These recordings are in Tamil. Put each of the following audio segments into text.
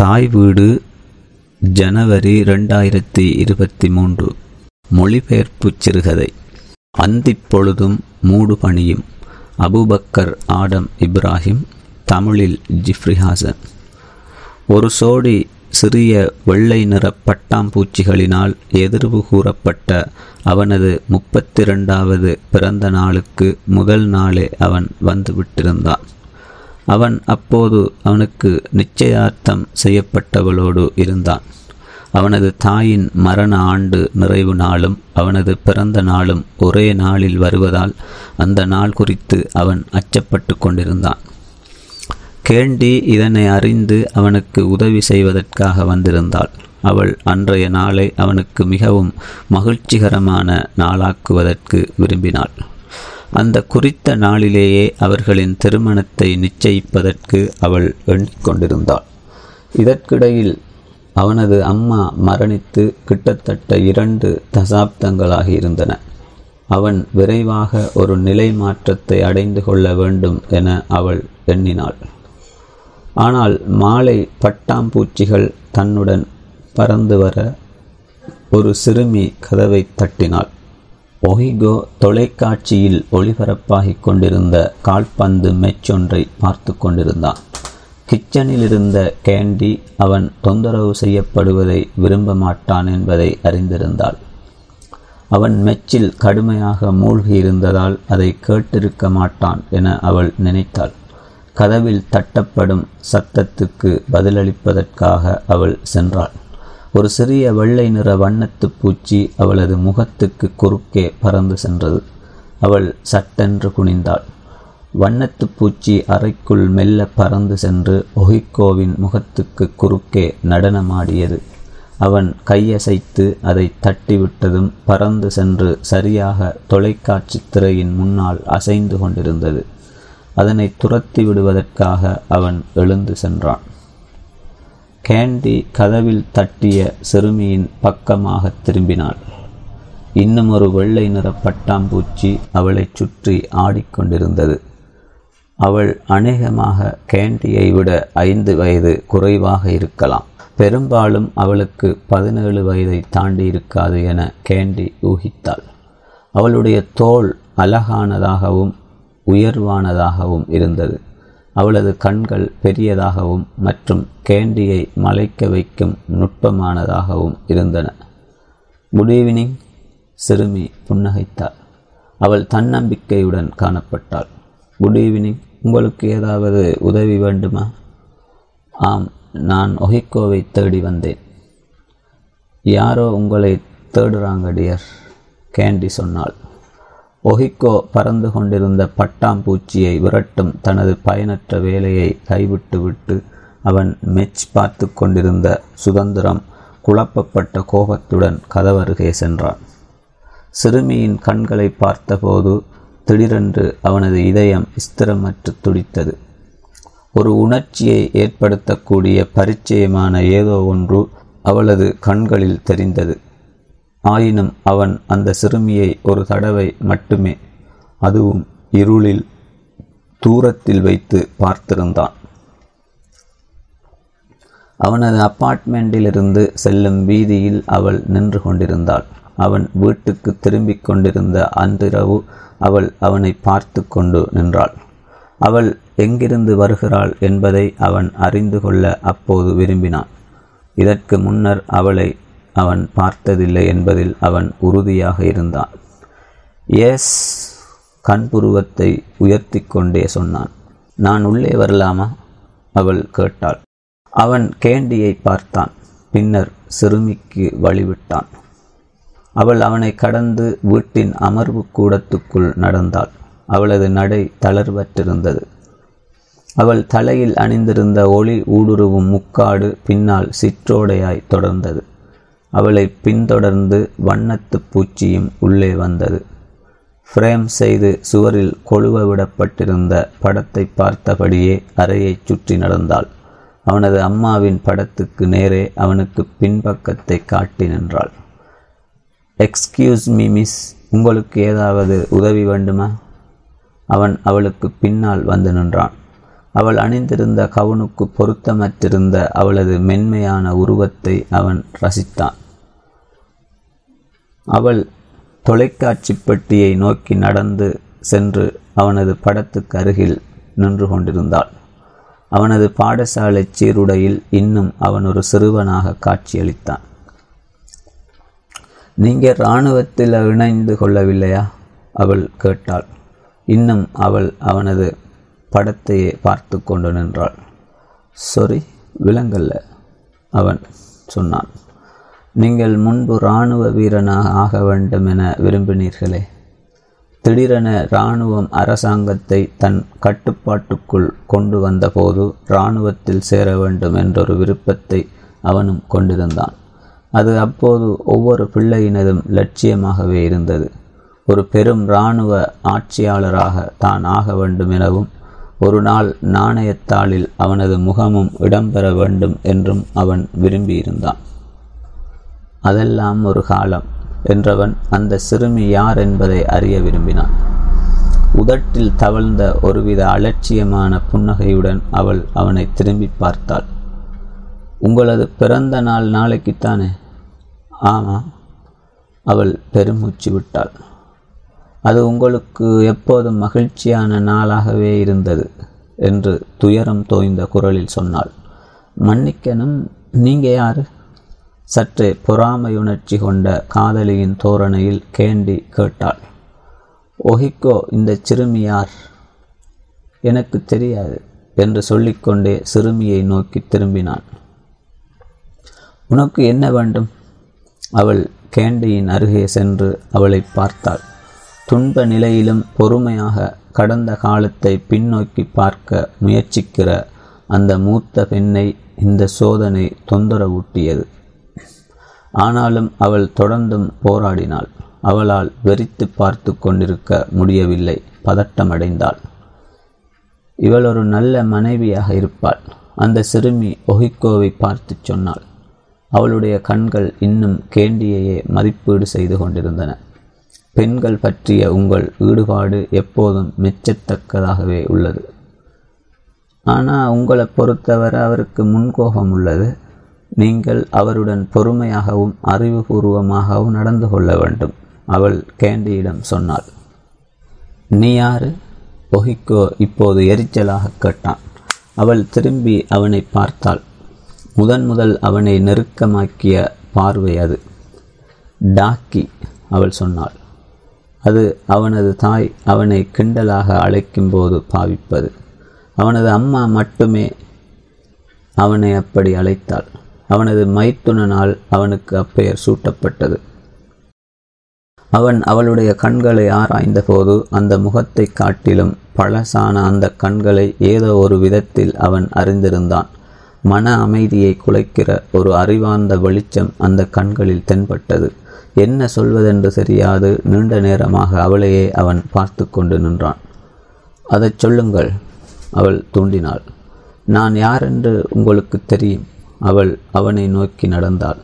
தாய் வீடு ஜனவரி 2023. மொழிபெயர்ப்பு சிறுகதை அந்திப்பொழுதும் மூடுபணியும், அபுபக்கர் ஆடம் இப்ராஹிம், தமிழில் ஜிப்ரிஹாசன். ஒரு சோடி சிறிய வெள்ளை நிற பட்டாம்பூச்சிகளினால் எதிர்வு கூறப்பட்ட அவனது 32வது பிறந்த நாளுக்கு முதல் நாளே அவன் வந்துவிட்டிருந்தான். அவன் அப்போது அவனுக்கு நிச்சயார்த்தம் செய்யப்பட்டவளோடு இருந்தான். அவனது தாயின் மரண ஆண்டு நிறைவு நாளும் அவனது பிறந்த நாளும் ஒரே நாளில் வருவதால் அந்த நாள் குறித்து அவன் அச்சப்பட்டு கொண்டிருந்தான். கேண்டி இதனை அறிந்து அவனுக்கு உதவி செய்வதற்காக வந்திருந்தாள். அவள் அன்றைய நாளை அவனுக்கு மிகவும் மகிழ்ச்சிகரமான நாளாக்குவதற்கு விரும்பினாள். அந்த குறித்த நாளிலேயே அவர்களின் திருமணத்தை நிச்சயிப்பதற்கு அவள் எண்ணிக்கொண்டிருந்தாள். இதற்கிடையில் அவனது அம்மா மரணித்து கிட்டத்தட்ட 2 தசாப்தங்களாகி இருந்தன. அவன் விரைவாக ஒரு நிலை மாற்றத்தை அடைந்து கொள்ள வேண்டும் என அவள் எண்ணினாள். ஆனால் மாலை பட்டாம்பூச்சிகள் தன்னுடன் பறந்து வர ஒரு சிறுமி கதவை தட்டினாள். ஒஹிகோ தொலைக்காட்சியில் ஒளிபரப்பாகிக் கொண்டிருந்த கால்பந்து மேச்சொன்றை பார்த்து கொண்டிருந்தான். கிச்சனில் இருந்த கேண்டி அவன் தொந்தரவு செய்யப்படுவதை விரும்ப மாட்டான் என்பதை அறிந்திருந்தாள். அவன் மெச்சில் கடுமையாக மூழ்கியிருந்ததால் அதை கேட்டிருக்க மாட்டான் என அவள் நினைத்தாள். கதவில் தட்டப்படும் சத்தத்துக்கு பதிலளிப்பதற்காக அவள் சென்றாள். ஒரு சிறிய வெள்ளை நிற வண்ணத்து பூச்சி அவளது முகத்துக்கு குறுக்கே பறந்து சென்றது. அவள் சட்டென்று குனிந்தாள். வண்ணத்து பூச்சி அறைக்குள் மெல்ல பறந்து சென்று ஒஹிகோவின் முகத்துக்கு குறுக்கே நடனமாடியது. அவன் கையசைத்து அதை தட்டிவிட்டதும் பறந்து சென்று சரியாக தொலைக்காட்சி திரையின் முன்னால் அசைந்து கொண்டிருந்தது. அதனை துரத்தி விடுவதற்காக அவன் எழுந்து சென்றான். கேண்டி கதவில் தட்டிய சிறுமியின் பக்கமாக திரும்பினாள். இன்னும் ஒரு வெள்ளை நிற பட்டாம்பூச்சி அவளை சுற்றி ஆடிக்கொண்டிருந்தது. அவள் அநேகமாக கேண்டியை விட 5 வயது குறைவாக இருக்கலாம். பெரும்பாலும் அவளுக்கு 17 வயதை தாண்டி இருக்காது என கேண்டி ஊகித்தாள். அவளுடைய தோல் அழகானதாகவும் உயர்வானதாகவும் இருந்தது. அவளது கண்கள் பெரியதாகவும் மற்றும் கேண்டியை மலைக்க வைக்கும் நுட்பமானதாகவும் இருந்தன. குட் ஈவினிங், சிறுமி புன்னகைத்தாள். அவள் தன்னம்பிக்கையுடன் காணப்பட்டாள். குட் ஈவினிங், உங்களுக்கு ஏதாவது உதவி வேண்டுமா? ஆம், நான் ஒஹிகோவை தேடி வந்தேன். யாரோ உங்களை தேடுறாங்க டியர், கேண்டி சொன்னாள். ஒஹிகோ பறந்து கொண்டிருந்த பட்டாம்பூச்சியை விரட்டும் தனது பயனற்ற வேலையை கைவிட்டுவிட்டு அவன் மெச் பார்த்து கொண்டிருந்த சுதந்திரம் குழப்பப்பட்ட கோபத்துடன் கதவருகே சென்றான். சிறுமியின் கண்களை பார்த்தபோது திடீரென்று அவனது இதயம் ஸ்திரமற்று துடித்தது. ஒரு உணர்ச்சியை ஏற்படுத்தக்கூடிய பரிச்சயமான ஏதோ ஒன்று அவளது கண்களில் தெரிந்தது. ஆயினும் அவன் அந்த சிறுமியை ஒரு தடவை மட்டுமே, அதுவும் இருளில், தூரத்தில் வைத்து பார்த்திருந்தான். அவனது அப்பார்ட்மெண்ட்டிலிருந்து செல்லும் வீதியில் அவள் நின்று கொண்டிருந்தாள். அவன் வீட்டுக்கு திரும்பிக் கொண்டிருந்த அன்றிரவு அவள் அவனை பார்த்து கொண்டு நின்றாள். அவள் எங்கிருந்து வருகிறாள் என்பதை அவன் அறிந்து கொள்ள அப்போது விரும்பினான். இதற்கு முன்னர் அவளை அவன் பார்த்ததில்லை என்பதில் அவன் உறுதியாக இருந்தான். எஸ், கண்புருவத்தை உயர்த்தி கொண்டே சொன்னான். நான் உள்ளே வரலாமா? அவள் கேட்டாள். அவன் கேண்டியை பார்த்தான். பின்னர் சிறுமிக்கு வழிவிட்டான். அவள் அவனை கடந்து வீட்டின் அமர்வு கூடத்துக்குள் நடந்தாள். அவளது நடை தளர்வற்றிருந்தது. அவள் தலையில் அணிந்திருந்த ஒளி ஊடுருவும் முக்காடு பின்னால் சிற்றோடையாய் தொடர்ந்தது. அவளை பின்தொடர்ந்து வண்ணத்து பூச்சியும் உள்ளே வந்தது. ஃப்ரேம் செய்து சுவரில் கொழுவ விடப்பட்டிருந்த படத்தை பார்த்தபடியே அறையை சுற்றி நடந்தாள். அவனது அம்மாவின் படத்துக்கு நேரே அவனுக்கு பின்பக்கத்தை காட்டி நின்றாள். எக்ஸ்கியூஸ் மீ மிஸ், உங்களுக்கு ஏதாவது உதவி வேண்டுமா? அவன் அவளுக்கு பின்னால் வந்து நின்றான். அவள் அணிந்திருந்த கவுனுக்கு பொருத்தமற்றிருந்த அவளது மென்மையான உருவத்தை அவன் ரசித்தான். அவள் தொலைக்காட்சி பெட்டியை நோக்கி நடந்து சென்று அவனது படத்துக்கு அருகில் நின்று கொண்டிருந்தாள். அவனது பாடசாலை சீருடையில் இன்னும் அவன் ஒரு சிறுவனாக காட்சியளித்தான். நீங்கள் இராணுவத்தில் இணைந்து கொள்ளவில்லையா? அவள் கேட்டாள். இன்னும் அவள் அவனது படத்தையே பார்த்து கொண்டு நின்றாள். சொரி, விலங்கல்ல, அவன் சொன்னான். நீங்கள் முன்பு இராணுவ வீரனாக ஆக வேண்டும் என விரும்பினீர்களே. திடீரென இராணுவம் அரசாங்கத்தை தன் கட்டுப்பாட்டுக்குள் கொண்டு வந்தபோது இராணுவத்தில் சேர வேண்டும் என்றொரு விருப்பத்தை அவனும் கொண்டிருந்தான். அது அப்போது ஒவ்வொரு பிள்ளையினதும் லட்சியமாகவே இருந்தது. ஒரு பெரும் இராணுவ ஆட்சியாளராக தான் ஆக வேண்டும் எனவும் ஒரு நாள் நாணயத்தாளில் அவனது முகமும் இடம்பெற வேண்டும் என்றும் அவன் விரும்பியிருந்தான். அதெல்லாம் ஒரு காலம் என்றவன் அந்த சிறுமி யார் என்பதை அறிய விரும்பினான். உதட்டில் தவழ்ந்த ஒருவித அலட்சியமான புன்னகையுடன் அவள் அவனை திரும்பி பார்த்தாள். உங்களது பிறந்த நாள் நாளைக்குத்தானே? ஆமாம், அவள் பெருமூச்சு விட்டாள். அது உங்களுக்கு எப்போதும் மகிழ்ச்சியான நாளாகவே இருந்தது என்று துயரம் தோய்ந்த குரலில் சொன்னாள். மன்னிக்கணும், நீங்கள் யார்? சற்றே பொறாமையுணர்ச்சி கொண்ட காதலியின் தோரணையில் கேண்டி கேட்டாள். ஒஹிகோ, இந்த சிறுமி யார்? எனக்கு தெரியாது என்று சொல்லிக்கொண்டே சிறுமியை நோக்கி திரும்பினான். உனக்கு என்ன வேண்டும்? அவள் கேண்டியின் அருகே சென்று அவளை பார்த்தாள். துன்ப நிலையிலும் பொறுமையாக கடந்த காலத்தை பின்னோக்கி பார்க்க முயற்சிக்கிற அந்த மூத்த பெண்ணை இந்த சோதனை தொந்தரவூட்டியது. ஆனாலும் அவள் தொடர்ந்தும் போராடினாள். அவளால் வெறித்து பார்த்து கொண்டிருக்க முடியவில்லை. பதட்டமடைந்தாள். இவள் ஒரு நல்ல மனைவியாக இருப்பாள், அந்த சிறுமி ஒஹிகோவை பார்த்து சொன்னாள். அவளுடைய கண்கள் இன்னும் கேண்டியையே மதிப்பீடு செய்து கொண்டிருந்தன. பெண்கள் பற்றிய உங்கள் ஈடுபாடு எப்போதும் மெச்சத்தக்கதாகவே உள்ளது. ஆனால் உங்களை பொறுத்தவரை அவருக்கு முன்கோபம் உள்ளது. நீங்கள் அவருடன் பொறுமையாகவும் அறிவுபூர்வமாகவும் நடந்து கொள்ள வேண்டும், அவள் கேண்டியிடம் சொன்னாள். நீ யாரு? ஒஹிகோ இப்போது எரிச்சலாக கேட்டான். அவள் திரும்பி அவனை பார்த்தாள். முதல் அவனை நெருக்கமாக்கிய பார்வை அது. டாக்கி, அவள் சொன்னாள். அது அவனது தாய் அவனை கிண்டலாக அழைக்கும்போது பாவிப்பது. அவனது அம்மா மட்டுமே அவனை அப்படி அழைத்தாள். அவனது மைத்துனனால் அவனுக்கு அப்பெயர் சூட்டப்பட்டது. அவன் அவளுடைய கண்களை ஆராய்ந்தபோது அந்த முகத்தை காட்டிலும் பழசான அந்த கண்களை ஏதோ ஒரு விதத்தில் அவன் அறிந்திருந்தான். மன அமைதியை குலைக்கிற ஒரு அறிவார்ந்த வெளிச்சம் அந்த கண்களில் தென்பட்டது. என்ன சொல்வதென்று தெரியாது நீண்ட நேரமாக அவளையே அவன் பார்த்து கொண்டு நின்றான். அதை சொல்லுங்கள், அவள் தூண்டினாள். நான் யாரென்று உங்களுக்கு தெரியும், அவள் அவனை நோக்கி நடந்தாள்.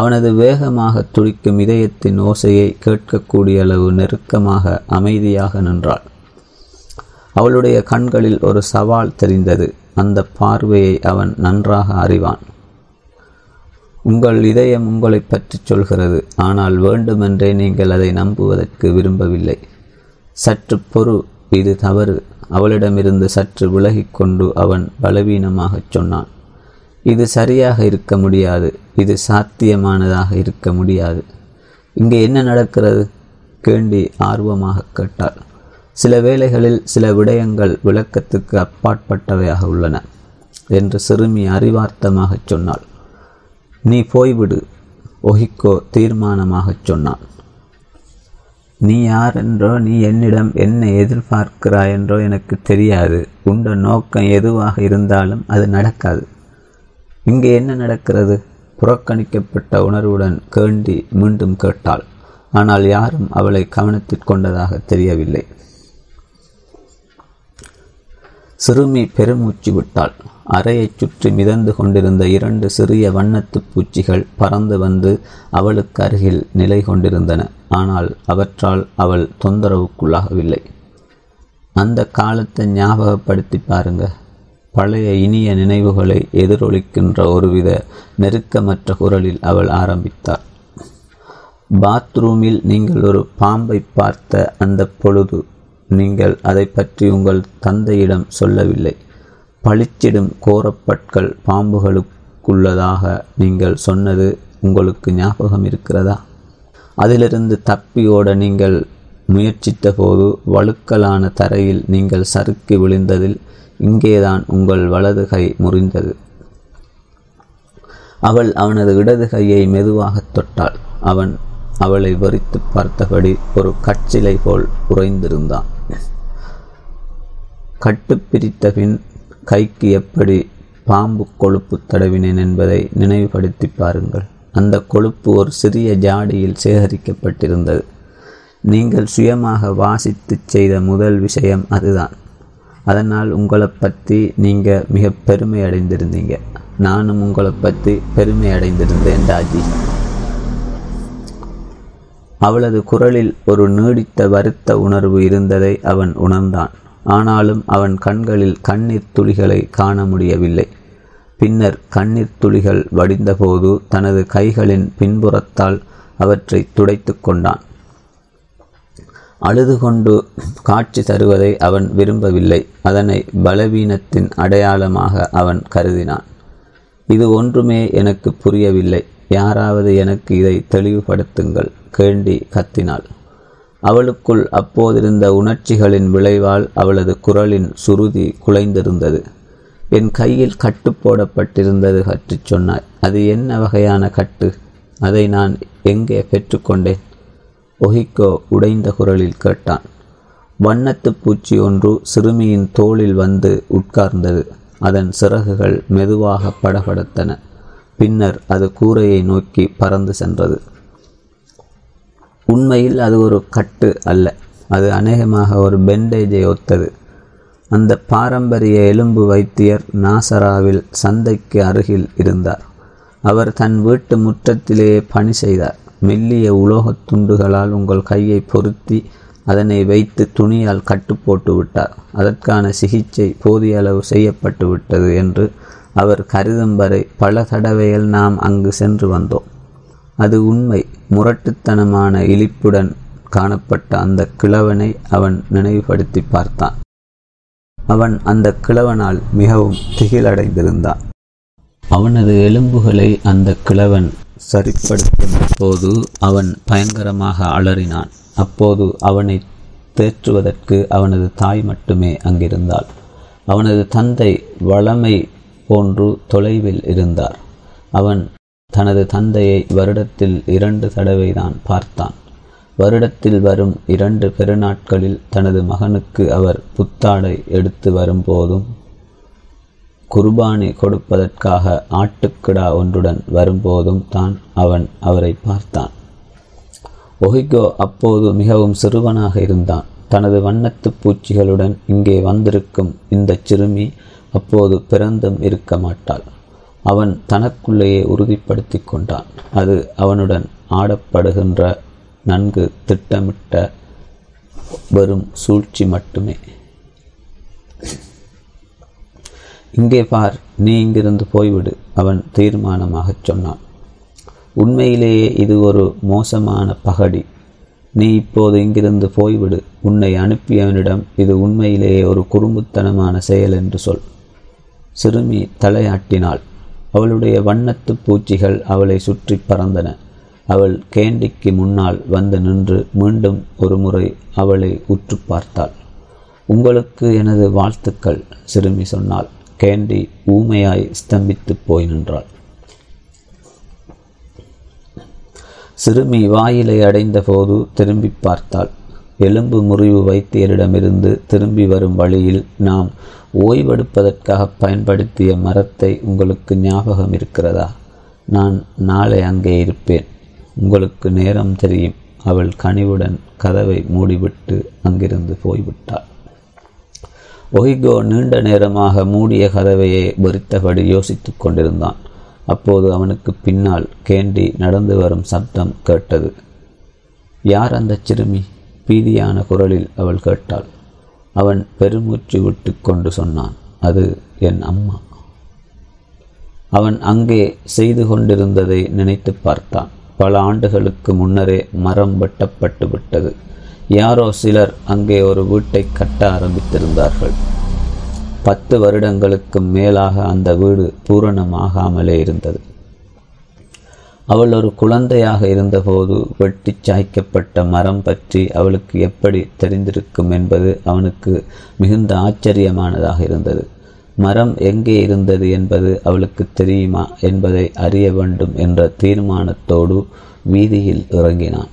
அவனது வேகமாக துடிக்கும் இதயத்தின் ஓசையை கேட்கக்கூடிய அளவு நெருக்கமாக அமைதியாக நின்றாள். அவளுடைய கண்களில் ஒரு சவால் தெரிந்தது. அந்த பார்வையை அவன் நன்றாக அறிவான். உங்கள் இதயம் உங்களை பற்றி சொல்கிறது, ஆனால் வேண்டுமென்றே நீங்கள் அதை நம்புவதற்கு விரும்பவில்லை. சற்று பொறு, இது தவறு. அவளிடமிருந்து சற்று விலகிக்கொண்டு அவன் பலவீனமாகச் சொன்னான். இது சரியாக இருக்க முடியாது, இது சாத்தியமானதாக இருக்க முடியாது. இங்கே என்ன நடக்கிறது? கேண்டி ஆர்வமாக கேட்டாள். சில வேளைகளில் சில விடயங்கள் விளக்கத்துக்கு அப்பாற்பட்டவையாக உள்ளன என்று சிறுமி அறிவார்த்தமாகச் சொன்னாள். நீ போய்விடு, ஒஹிகோ தீர்மானமாகச் சொன்னான். நீ யாரென்றோ நீ என்னிடம் என்ன எதிர்பார்க்கிறாய் என்றோ எனக்கு தெரியாது. உண்ட நோக்கம் எதுவாக இருந்தாலும் அது நடக்காது. இங்கே என்ன நடக்கிறது? புறக்கணிக்கப்பட்ட உணர்வுடன் கேண்டி மீண்டும் கேட்டாள். ஆனால் யாரும் அவளை கவனத்தில் கொண்டதாக தெரியவில்லை. சிறுமி பெருமூச்சு விட்டாள். அறையை சுற்றி மிதந்து கொண்டிருந்த இரண்டு சிறிய வண்ணத்து பூச்சிகள் பறந்து வந்து அவளுக்கு அருகில் நிலை கொண்டிருந்தன. ஆனால் அவற்றால் அவள் தொந்தரவுக்குள்ளாகவில்லை. அந்த காலத்தை ஞாபகப்படுத்தி பாருங்க, பழைய இனிய நினைவுகளை எதிரொலிக்கின்ற ஒருவித நெருக்கமற்ற குரலில் அவள் ஆரம்பித்தாள். பாத்ரூமில் நீங்கள் ஒரு பாம்பை பார்த்த அந்த பொழுது நீங்கள் அதை பற்றி உங்கள் தந்தையிடம் சொல்லவில்லை. பளிச்சிடும் கோரப்பற்கள் பாம்புகளுக்குள்ளதாக நீங்கள் சொன்னது உங்களுக்கு ஞாபகம் இருக்கிறதா? அதிலிருந்து தப்பி ஓட நீங்கள் முயற்சித்த போது வழுக்கலான தரையில் நீங்கள் சறுக்கி விழுந்ததில் இங்கேதான் உங்கள் வலது கை முறிந்தது. அவள் அவனது இடது கையை மெதுவாக தொட்டாள். அவன் அவளை வெறித்து பார்த்தபடி ஒரு கட்சிலை போல் உறைந்திருந்தான். கட்டுப்பிரித்த பின் கைக்கு எப்படி பாம்பு கொழுப்பு தடவினேன் என்பதை நினைவுபடுத்தி பாருங்கள். அந்த கொழுப்பு ஒரு சிறிய ஜாடியில் சேகரிக்கப்பட்டிருந்தது. நீங்கள் சுயமாக வாசித்து செய்த முதல் விஷயம் அதுதான். அதனால் உங்களை பற்றி நீங்கள் மிக பெருமை அடைந்திருந்தீங்க. நானும் உங்களை பற்றி பெருமை அடைந்திருந்தேன் ராஜி. அவளது குரலில் ஒரு நீடித்த வருத்த உணர்வு இருந்ததை அவன் உணர்ந்தான். ஆனாலும் அவன் கண்களில் கண்ணீர் துளிகளை காண முடியவில்லை. பின்னர் கண்ணீர் துளிகள் வடிந்தபோது தனது கைகளின் பின்புறத்தால் அவற்றை துடைத்து கொண்டான். அழுது கொண்டு காட்சி தருவதை அவன் விரும்பவில்லை. அதனை பலவீனத்தின் அடையாளமாக அவன் கருதினான். இது ஒன்றுமே எனக்கு புரியவில்லை, யாராவது எனக்கு இதை தெளிவுபடுத்துங்கள், கேண்டி கத்தினாள். அவளுக்குள் அப்போதிருந்த உணர்ச்சிகளின் விளைவால் அவளது குரலின் சுருதி குலைந்திருந்தது. என் கையில் கட்டு போடப்பட்டிருந்தது பற்றி சொன்னாய். அது என்ன வகையான கட்டு? அதை நான் எங்கே பெற்றுக்கொண்டேன்? ஒஹிகோ உடைந்த குரலில் கேட்டான். வண்ணத்து பூச்சி ஒன்று சிறுமியின் தோளில் வந்து உட்கார்ந்தது. அதன் சிறகுகள் மெதுவாக படபடத்தன. பின்னர் அது கூரையை நோக்கி பறந்து சென்றது. உண்மையில் அது ஒரு கட்டு அல்ல, அது அநேகமாக ஒரு பெண்டேஜை ஒத்தது. அந்த பாரம்பரிய எலும்பு வைத்தியர் நாசராவில் சந்தைக்கு அருகில் இருந்தார். அவர் தன் வீட்டு முற்றத்திலேயே பணி செய்தார். மெல்லிய உலோகத் துண்டுகளால் உங்கள் கையை பொருத்தி அதனை வைத்து துணியால் கட்டுப்போட்டு விட்டார். அதற்கான சிகிச்சை போதிய அளவு செய்யப்பட்டு விட்டது என்று அவர் கருதும் வரை பல தடவையில் நாம் அங்கு சென்று வந்தோம். அது உண்மை. முரட்டுத்தனமான இழிப்புடன் காணப்பட்ட அந்த கிழவனை அவன் நினைவுபடுத்தி பார்த்தான். அவன் அந்த கிழவனால் மிகவும் திகிலடைந்திருந்தான். அவனது எலும்புகளை அந்த கிழவன் சரிப்படுத்தும் போது அவன் பயங்கரமாக அலறினான். அப்போது அவனை தேற்றுவதற்கு அவனது தாய் மட்டுமே அங்கிருந்தாள். அவனது தந்தை வளமை போன்று தொலைவில் இருந்தார். அவன் தனது தந்தையை வருடத்தில் 2 தடவை தான் பார்த்தான். வருடத்தில் வரும் 2 பெருநாட்களில் தனது மகனுக்கு அவர் புத்தாடை எடுத்து வரும்போதும் குர்பானி கொடுப்பதற்காக ஆட்டுக்கிடா ஒன்றுடன் வரும்போதும் தான் அவன் அவரை பார்த்தான். ஒஹிகோ அப்போது மிகவும் சிறுவனாக இருந்தான். தனது வண்ணத்து பூச்சிகளுடன் இங்கே வந்திருக்கும் இந்த சிறுமி அப்போது பிறந்தும் இருக்க மாட்டாள். அவன் தனக்குள்ளேயே உறுதிப்படுத்தி கொண்டான். அது அவனுடன் ஆடப்படுகின்ற நன்கு திட்டமிட்ட வெறும் சூழ்ச்சி மட்டுமே. இங்கே பார், நீ இங்கிருந்து போய்விடு, அவன் தீர்மானமாகச் சொன்னான். உண்மையிலேயே இது ஒரு மோசமான பகடி. நீ இப்போது இங்கிருந்து போய்விடு. உன்னை அனுப்பியவனிடம் இது உண்மையிலேயே ஒரு குறும்புத்தனமான செயல் என்று சொல். சிறுமி தலையாட்டினாள். அவளுடைய வண்ணத்து பூச்சிகள் அவளை சுற்றி பறந்தன. அவள் கேண்டிக்கு முன்னால் வந்து நின்று மீண்டும் ஒரு முறை அவளை உற்று பார்த்தாள். உங்களுக்கு எனது வாழ்த்துக்கள், சிறுமி சொன்னாள். கேண்டி ஊமையாய் ஸ்தம்பித்து போய் நின்றாள். சிறுமி வாயிலை அடைந்த போது திரும்பி பார்த்தாள். எலும்பு முறிவு வைத்தியரிடமிருந்து திரும்பி வரும் வழியில் நாம் ஓய்வெடுப்பதற்காக பயன்படுத்திய மரத்தை உங்களுக்கு ஞாபகம் இருக்கிறதா? நான் நாளை அங்கே இருப்பேன், உங்களுக்கு நேரம் தெரியும். அவள் கனிவுடன் கதவை மூடிவிட்டு அங்கிருந்து போய்விட்டாள். ஒஹிகோ நீண்ட நேரமாக மூடிய கதவையை வெறித்தபடி யோசித்து கொண்டிருந்தான். அப்போது அவனுக்கு பின்னால் கேண்டி நடந்து வரும் சப்தம் கேட்டது. யார் அந்த சிறுமி? பீதியான குரலில் அவள் கேட்டாள். அவன் பெருமூச்சு விட்டு கொண்டு சொன்னான். அது என் அம்மா. அவன் அங்கே செய்து கொண்டிருந்ததை நினைத்து பார்த்தான். பல ஆண்டுகளுக்கு முன்னரே மரம் வெட்டப்பட்டு விட்டது. யாரோ சிலர் அங்கே ஒரு வீட்டை கட்ட ஆரம்பித்திருந்தார்கள். 10 வருடங்களுக்கு மேலாக அந்த வீடு பூரணமாகாமலே இருந்தது. அவள் ஒரு குழந்தையாக இருந்தபோது வெட்டி சாய்க்கப்பட்ட மரம் பற்றி அவளுக்கு எப்படி தெரிந்திருக்கும் என்பது அவனுக்கு மிகுந்த ஆச்சரியமானதாக இருந்தது. மரம் எங்கே இருந்தது என்பது அவளுக்கு தெரியுமா என்பதை அறிய வேண்டும் என்ற தீர்மானத்தோடு வீதியில் இறங்கினான்.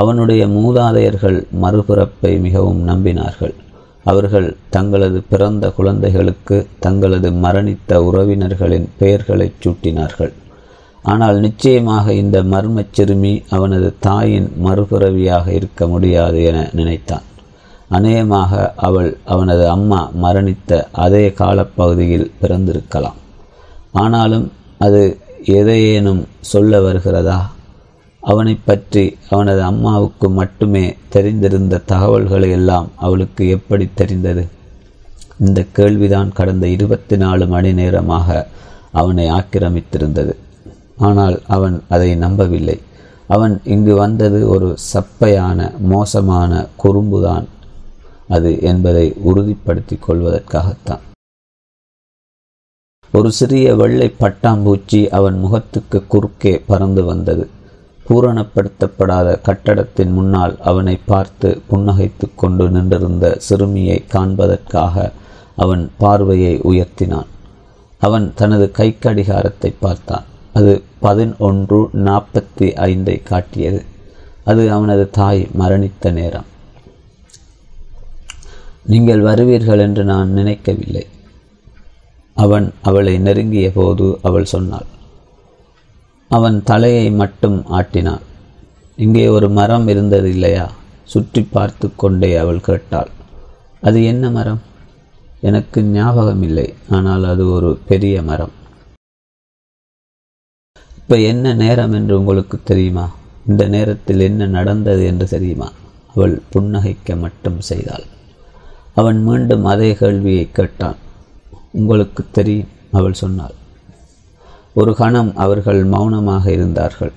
அவனுடைய மூதாதையர்கள் மறுபிறப்பை மிகவும் நம்பினார்கள். அவர்கள் தங்களது பிறந்த குழந்தைகளுக்கு தங்களது மரணித்த உறவினர்களின் பெயர்களை சூட்டினார்கள். ஆனால் நிச்சயமாக இந்த மர்ம சிறுமி அவனது தாயின் மறுபிறவியாக இருக்க முடியாது என நினைத்தான். அநேகமாக அவள் அவனது அம்மா மரணித்த அதே காலப்பகுதியில் பிறந்திருக்கலாம். ஆனாலும் அது எதையேனும் சொல்ல வருகிறதா? அவனை பற்றி அவனது அம்மாவுக்கு மட்டுமே தெரிந்திருந்த தகவல்களை எல்லாம் அவளுக்கு எப்படி தெரிந்தது? இந்த கேள்விதான் கடந்த 24 மணி நேரமாக அவனை ஆக்கிரமித்திருந்தது. ஆனால் அவன் அதை நம்பவில்லை. அவன் இங்கு வந்தது ஒரு சப்பையான மோசமான குறும்புதான் அது என்பதை உறுதிப்படுத்திக் கொள்வதற்காகத்தான். ஒரு சிறிய வெள்ளை பட்டாம்பூச்சி அவன் முகத்துக்கு குறுக்கே பறந்து வந்தது. பூரணப்படுத்தப்படாத கட்டடத்தின் முன்னால் அவனை பார்த்து புன்னகைத்து கொண்டு நின்றிருந்த சிறுமியை காண்பதற்காக அவன் பார்வையை உயர்த்தினான். அவன் தனது கைக்கடிகாரத்தை பார்த்தான். அது 11:45 காட்டியது. அது அவனது தாய் மரணித்த நேரம். நீங்கள் வருவீர்கள் என்று நான் நினைக்கவில்லை, அவன் அவளை நெருங்கிய போது அவள் சொன்னாள். அவன் தலையை மட்டும் ஆட்டினான். இங்கே ஒரு மரம் இருந்தது இல்லையா? சுற்றி பார்த்து கொண்டே அவள் கேட்டாள். அது என்ன மரம்? எனக்கு ஞாபகம் இல்லை, ஆனால் அது ஒரு பெரிய மரம். இப்போ என்ன நேரம் என்று உங்களுக்கு தெரியுமா? இந்த நேரத்தில் என்ன நடந்தது என்று தெரியுமா? அவள் புன்னகைக்க மட்டும் செய்தாள். அவன் மீண்டும் அதே கேள்வியை கேட்டான். உங்களுக்கு தெரியும், அவள் சொன்னாள். ஒரு கணம் அவர்கள் மௌனமாக இருந்தார்கள்.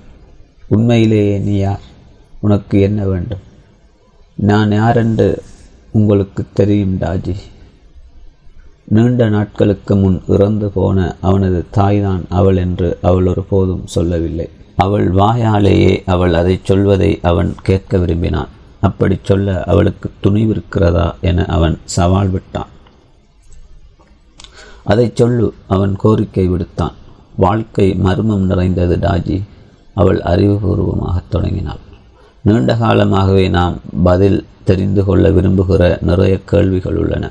உண்மையிலேயே நீ யார்? உனக்கு என்ன வேண்டும்? நான் யாரென்று உங்களுக்கு தெரியும் ராஜி. நீண்ட நாட்களுக்கு முன் இறந்து போன அவனது தாய்தான் அவள் என்று அவள் ஒருபோதும் சொல்லவில்லை. அவள் வாயாலேயே அவள் அதை சொல்வதை அவன் கேட்க விரும்பினான். அப்படி சொல்ல அவளுக்கு துணிவிருக்கிறதா என அவன் சவால் விட்டான். அதை சொல்லு, அவன் கோரிக்கை விடுத்தான். வாழ்க்கை மர்மம் நிறைந்தது டாஜி, அவள் அறிவுபூர்வமாக தொடங்கினாள். நீண்ட காலமாகவே நாம் பதில் தெரிந்து கொள்ள விரும்புகிற நிறைய கேள்விகள் உள்ளன.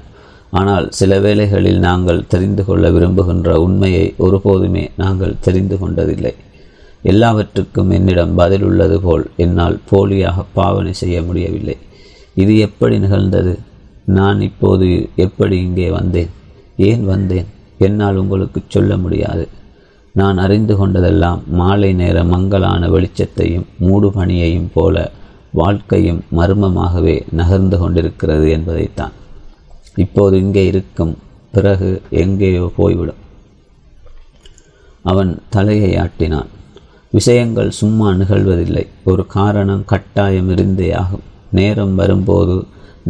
ஆனால் சில வேளைகளில் நாங்கள் தெரிந்து கொள்ள விரும்புகின்ற உண்மையை ஒருபோதுமே நாங்கள் தெரிந்து கொண்டதில்லை. எல்லாவற்றுக்கும் என்னிடம் பதில் உள்ளது போல் என்னால் போலியாக பாவனை செய்ய முடியவில்லை. இது எப்படி நிகழ்ந்தது? நான் இப்போது எப்படி இங்கே வந்தேன்? ஏன் வந்தேன்? என்னால் உங்களுக்கு சொல்ல முடியாது. நான் அறிந்து கொண்டதெல்லாம் மாலை நேர மங்கலான வெளிச்சத்தையும் மூடுபனியையும் போல வாழ்க்கையும் மர்மமாகவே நகர்ந்து கொண்டிருக்கிறது என்பதைத்தான். இப்போது இங்கே இருக்கும், பிறகு எங்கேயோ போய்விடும். அவன் தலையை ஆட்டினான். விஷயங்கள் சும்மா நிகழ்வதில்லை. ஒரு காரணம் கட்டாயம் இருந்தே ஆகும். நேரம் வரும்போது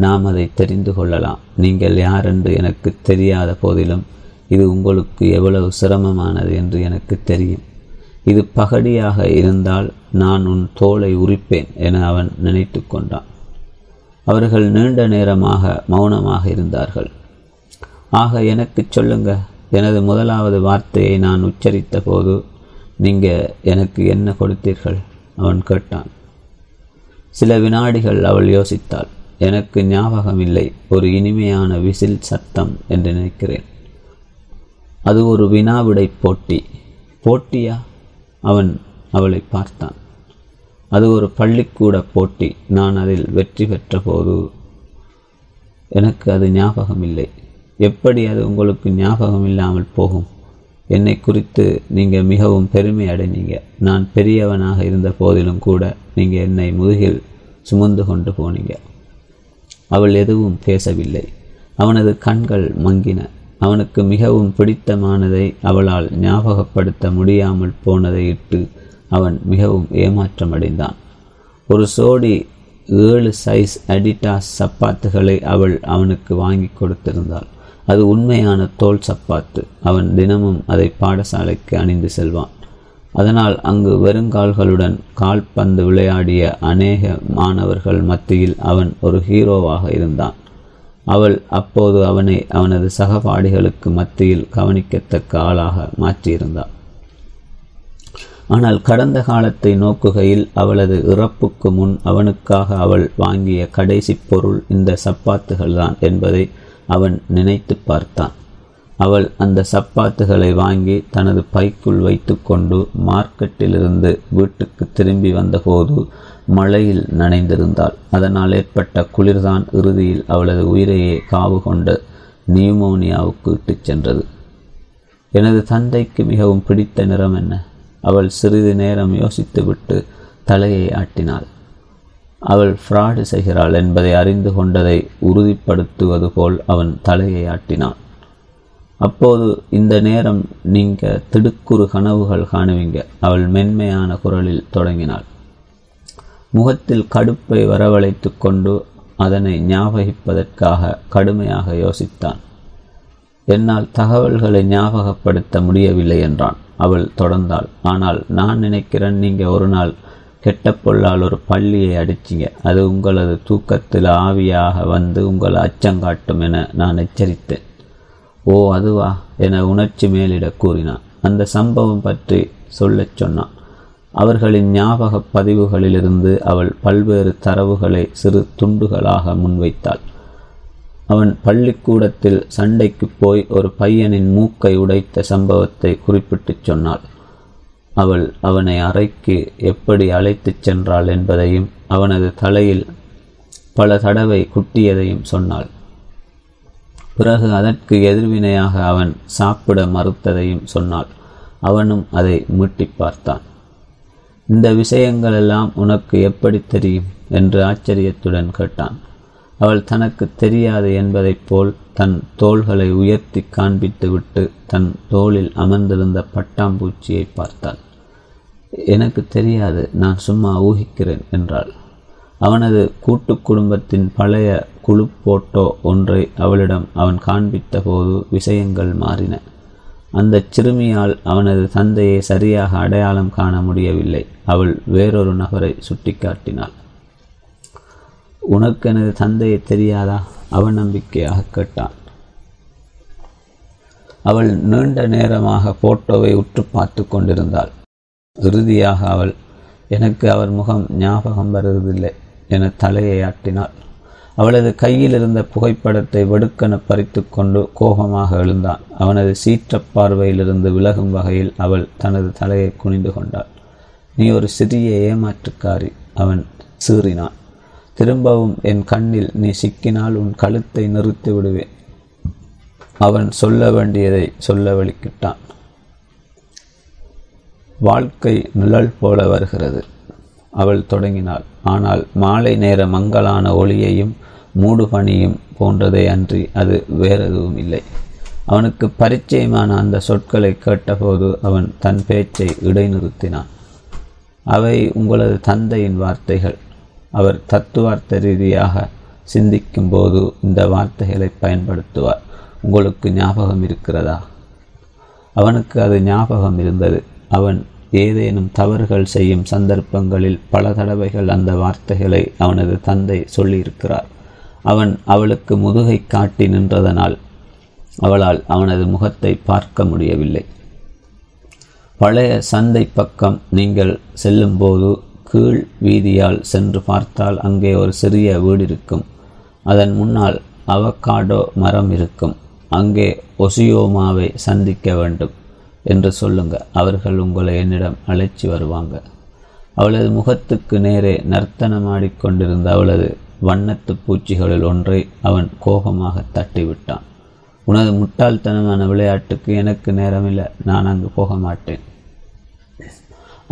நாம் அதை தெரிந்து கொள்ளலாம். நீங்கள் யாரென்று எனக்கு தெரியாத போதிலும் இது உங்களுக்கு எவ்வளவு சிரமமானது என்று எனக்கு தெரியும். இது பகடியாக இருந்தால் நான் உன் தோலை உரிப்பேன் என அவன் நினைத்து கொண்டான். அவர்கள் நீண்ட நேரமாக மௌனமாக இருந்தார்கள். ஆக எனக்கு சொல்லுங்க. எனது முதலாவது வார்த்தையை நான் உச்சரித்த போது நீங்கள் எனக்கு என்ன கொடுத்தீர்கள்? அவன் கேட்டான். சில வினாடிகள் அவள் யோசித்தாள். எனக்கு ஞாபகம் இல்லை, ஒரு இனிமையான விசில் சத்தம் என்று நினைக்கிறேன். அது ஒரு வினாவிடை போட்டி. போட்டியா? அவன் அவளை பார்த்தான். அது ஒரு பள்ளிக்கூட போட்டி. நான் அதில் வெற்றி பெற்ற போது எனக்கு அது ஞாபகம் இல்லை. எப்படி அது உங்களுக்கு ஞாபகம் இல்லாமல் போகும்? என்னை குறித்து நீங்கள் மிகவும் பெருமை அடைந்தீங்க. நான் பெரியவனாக இருந்த போதிலும் கூட நீங்கள் என்னை முதுகில் சுமந்து கொண்டு போனீங்க. அவள் எதுவும் பேசவில்லை. அவனது கண்கள் மங்கின. அவனுக்கு மிகவும் பிடித்தமானதை அவளால் ஞாபகப்படுத்த முடியாமல் போனதை இட்டு அவன் மிகவும் ஏமாற்றமடைந்தான். ஒரு சோடி 7 சைஸ் அடிடாஸ் சப்பாத்துகளை அவள் அவனுக்கு வாங்கி கொடுத்திருந்தாள். அது உண்மையான தோல் சப்பாத்து. அவன் தினமும் அதை பாடசாலைக்கு அணிந்து செல்வான். அதனால் அங்கு வெறுங்கால்களுடன் கால்பந்து விளையாடிய அநேக மாணவர்கள் மத்தியில் அவன் ஒரு ஹீரோவாக இருந்தான். அவள் அப்போது அவனை அவனது சகபாடிகளுக்கு மத்தியில் கவனிக்கத்தக்க ஆளாக மாற்றியிருந்தாள். ஆனால் கடந்த காலத்தை நோக்குகையில் அவளது இறப்புக்கு முன் அவனுக்காக அவள் வாங்கிய கடைசி பொருள் இந்த சப்பாத்துகள்தான் என்பதை அவன் நினைத்து பார்த்தான். அவள் அந்த சப்பாத்துகளை வாங்கி தனது பைக்குள் வைத்து கொண்டு மார்க்கெட்டிலிருந்து வீட்டுக்கு திரும்பி வந்தபோது மழையில் நனைந்திருந்தாள். அதனால் ஏற்பட்ட குளிர்தான் இறுதியில் அவளது உயிரையே காவு கொண்ட நியூமோனியாவுக்கு இட்டுச் சென்றது. எனது தந்தைக்கு மிகவும் பிடித்த நிறம் என்ன? அவள் சிறிது நேரம் யோசித்துவிட்டு தலையை ஆட்டினாள். அவள் ஃப்ராடு செய்கிறாள் என்பதை அறிந்து கொண்டதை உறுதிப்படுத்துவது போல் அவன் தலையை ஆட்டினான். அப்போது இந்த நேரம் நீங்கள் திடுக்குறு கனவுகள் காணுவீங்க, அவள் மென்மையான குரலில் தொடங்கினாள். முகத்தில் கடுப்பை வரவழைத்து கொண்டு அதனை ஞாபகிப்பதற்காக கடுமையாக யோசித்தான். என்னால் தகவல்களை ஞாபகப்படுத்த முடியவில்லை என்றான். அவள் தொடர்ந்தாள். ஆனால் நான் நினைக்கிறேன் நீங்கள் ஒரு நாள் கெட்டப்பொல்லால் ஒரு பள்ளியை அடிச்சிங்க. அது உங்களது தூக்கத்தில் ஆவியாக வந்து உங்களை அச்சங்காட்டும் என நான் எச்சரித்தேன். ஓ, அதுவா என உணர்ச்சி மேலிட கூறினான். அந்த சம்பவம் பற்றி சொல்லச் சொன்னான். அவர்களின் ஞாபக பதிவுகளிலிருந்து அவள் பல்வேறு தரவுகளை சிறு துண்டுகளாக முன்வைத்தாள். அவன் பள்ளிக்கூடத்தில் சண்டைக்கு போய் ஒரு பையனின் மூக்கை உடைத்த சம்பவத்தை குறிப்பிட்டு சொன்னாள். அவள் அவனை அறைக்கு எப்படி அழைத்துச் சென்றாள் என்பதையும் அவனது தலையில் பல தடவை குட்டியதையும் சொன்னாள். பிறகு அதற்கு எதிர்வினையாக அவன் சாப்பிட மறுத்ததையும் சொன்னாள். அவனும் அதை மீட்டி பார்த்தான். இந்த விஷயங்களெல்லாம் உனக்கு எப்படி தெரியும் என்று ஆச்சரியத்துடன் கேட்டான். அவள் தனக்கு தெரியாது என்பதைப் போல் தன் தோள்களை உயர்த்தி காண்பித்துவிட்டு தன் தோளில் அமர்ந்திருந்த பட்டாம்பூச்சியை பார்த்தாள். எனக்கு தெரியாது, நான் சும்மா ஊகிக்கிறேன் என்றாள். அவனது கூட்டு குடும்பத்தின் பழைய குழு போட்டோ ஒன்றை அவளிடம் அவன் காண்பித்த போது விஷயங்கள் மாறின. அந்த சிறுமியால் அவனது தந்தையை சரியாக அடையாளம் காண முடியவில்லை. அவள் வேறொரு நபரை சுட்டி காட்டினாள். உனக்கு எனது தந்தையை தெரியாதா? அவன் நம்பிக்கையாக கேட்டான். அவள் நீண்ட நேரமாக போட்டோவை உற்று பார்த்து கொண்டிருந்தாள். இறுதியாக அவள் எனக்கு அவர் முகம் ஞாபகம் வருவதில்லை என தலையை ஆட்டினாள். அவளது கையில் இருந்த புகைப்படத்தை வெடுக்கென பறித்து கொண்டு கோபமாக எழுந்தான். அவனது சீற்றப்பார்வையிலிருந்து விலகும் வகையில் அவள் தனது தலையை குனிந்து கொண்டாள். நீ ஒரு சிறிய ஏமாற்றுக்காரி, அவன் சீறினான். திரும்பவும் என் கண்ணில் நீ சிக்கினால் உன் கழுத்தை நிறுத்தி விடுவேன். அவன் சொல்ல வேண்டியதை சொல்ல வலிக்கிட்டான். வாழ்க்கை நிழல் போல வருகிறது, அவள் தொடங்கினாள். ஆனால் மாலை நேர மங்கலான ஒளியையும் மூடுபனியும் போன்றதை அன்றி அது வேறெதுவும் இல்லை. அவனுக்கு பரிச்சயமான அந்த சொற்களை கேட்டபோது அவன் தன் பேச்சை இடைநிறுத்தினான். அவை உங்களது தந்தையின் வார்த்தைகள். அவர் தத்துவார்த்த ரீதியாக சிந்திக்கும்போது இந்த வார்த்தைகளை பயன்படுத்துவார். உங்களுக்கு ஞாபகம் இருக்கிறதா? அவனுக்கு அது ஞாபகம் இருந்தது. அவன் ஏதேனும் தவறுகள் செய்யும் சந்தர்ப்பங்களில் பல தடவைகள் அந்த வார்த்தைகளை அவனது தந்தை சொல்லியிருக்கிறார். அவன் அவளுக்கு முதுகை காட்டி நின்றதனால் அவளால் அவனது முகத்தை பார்க்க முடியவில்லை. பழைய சந்தை பக்கம் நீங்கள் செல்லும்போது கீழ் வீதியால் சென்று பார்த்தால் அங்கே ஒரு சிறிய வீடு இருக்கும். அதன் முன்னால் அவகாடோ மரம் இருக்கும். அங்கே ஒசியோமாவை சந்திக்க வேண்டும் என்று சொல்லுங்க. அவர்கள் உங்களை என்னிடம் அழைச்சி வருவாங்க. அவளது முகத்துக்கு நேரே நர்த்தனமாடிக்கொண்டிருந்த அவளது வண்ணத்து பூச்சிகளில் ஒன்றை அவன் கோபமாக தட்டிவிட்டான். உனது முட்டாள்தனமான விளையாட்டுக்கு எனக்கு நேரமில்லை, நான் அங்கு போக மாட்டேன்.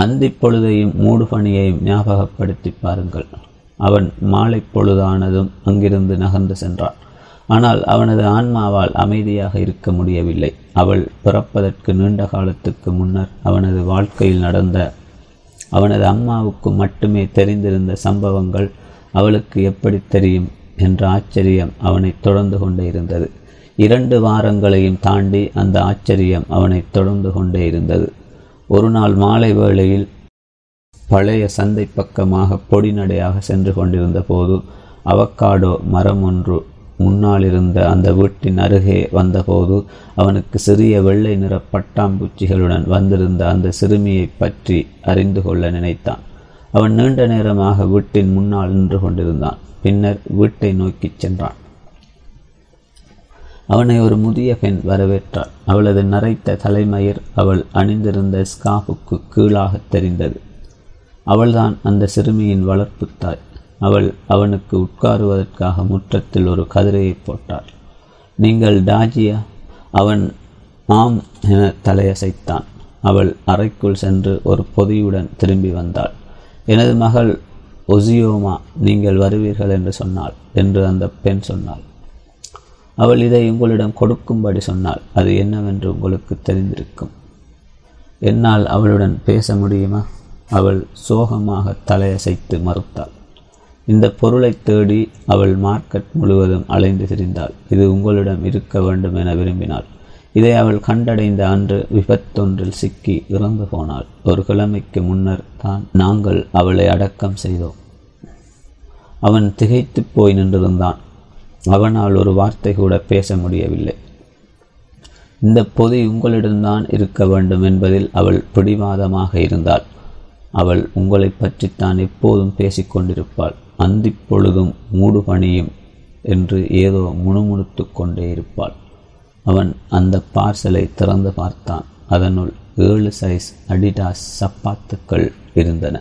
அந்தி பொழுதையும் மூடுபனியையும் ஞாபகப்படுத்தி பாருங்கள். அவன் மாலை பொழுதானதும் அங்கிருந்து நகர்ந்து சென்றான். ஆனால் அவனது ஆன்மாவால் அமைதியாக இருக்க முடியவில்லை. அவள் பிறப்பதற்கு நீண்ட காலத்துக்கு முன்னர் அவனது வாழ்க்கையில் நடந்த அவனது அம்மாவுக்கு மட்டுமே தெரிந்திருந்த சம்பவங்கள் அவளுக்கு எப்படி தெரியும் என்ற ஆச்சரியம் அவனை தொடர்ந்து கொண்டே இருந்தது. 2 வாரங்களையும் தாண்டி அந்த ஆச்சரியம் அவனை தொடர்ந்து கொண்டே இருந்தது. ஒரு நாள் மாலை வேளையில் பழைய சந்தை பக்கமாக பொடிநடையாக சென்று கொண்டிருந்த போது அவக்காடோ மரம் ஒன்று முன்னால் இருந்த அந்த வீட்டின் அருகே வந்தபோது அவனுக்கு சிறிய வெள்ளை நிற பட்டாம்பூச்சிகளுடன் வந்திருந்த அந்த சிறுமியை பற்றி அறிந்து கொள்ள நினைத்தான். அவன் நீண்ட நேரமாக வீட்டின் முன்னால் நின்று கொண்டிருந்தான். பின்னர் வீட்டை நோக்கி சென்றான். அவனை ஒரு முதிய பெண் வரவேற்றாள். அவளது நரைத்த தலைமயிர் அவள் அணிந்திருந்த ஸ்காஃபுக்கு கீழாக தெரிந்தது. அவள்தான் அந்த சிறுமியின் வளர்ப்பு தாய். அவள் அவனுக்கு உட்காருவதற்காக முற்றத்தில் ஒரு கதிரையை போட்டாள். "நீங்கள் டாஜியா?" அவன் ஆம் என தலையசைத்தான். அவள் அறைக்குள் சென்று ஒரு பொதியுடன் திரும்பி வந்தாள். "எனது மகள் ஒசியோமா நீங்கள் வருவீர்கள் என்று சொன்னாள்" என்று அந்த பெண் சொன்னாள். "அவள் இதை உங்களிடம் கொடுக்கும்படி சொன்னாள். அது என்னவென்று உங்களுக்கு தெரிந்திருக்கும்." "என்னால் அவளுடன் பேச முடியுமா?" அவள் சோகமாக தலையசைத்து மறுத்தாள். இந்த பொருளை தேடி அவள் மார்க்கெட் முழுவதும் அலைந்து திரிந்தாள். இது உங்களிடம் இருக்க வேண்டும் என விரும்பினாள். இதை அவள் கண்டடைந்த அன்று விபத்தொன்றில் சிக்கி இறந்து போனாள். ஒரு கிழமைக்கு முன்னர் தான் நாங்கள் அவளை அடக்கம் செய்தோம்." அவன் திகைத்து போய் நின்றிருந்தான். அவனால் ஒரு வார்த்தை கூட பேச முடியவில்லை. இந்த பொதி உங்களிடம்தான் இருக்க வேண்டும் என்பதில் அவள் பிடிவாதமாக இருந்தாள். அவள் உங்களை பற்றித்தான் எப்போதும் பேசிக்கொண்டிருப்பாள். அந்திப்பொழுதும் மூடுபணியும் என்று ஏதோ முணுமுணுத்து கொண்டே இருப்பாள். அவன் அந்த பார்சலை திறந்து பார்த்தான். அதனுள் 7 சைஸ் அடிடாஸ் சப்பாத்துக்கள் இருந்தன.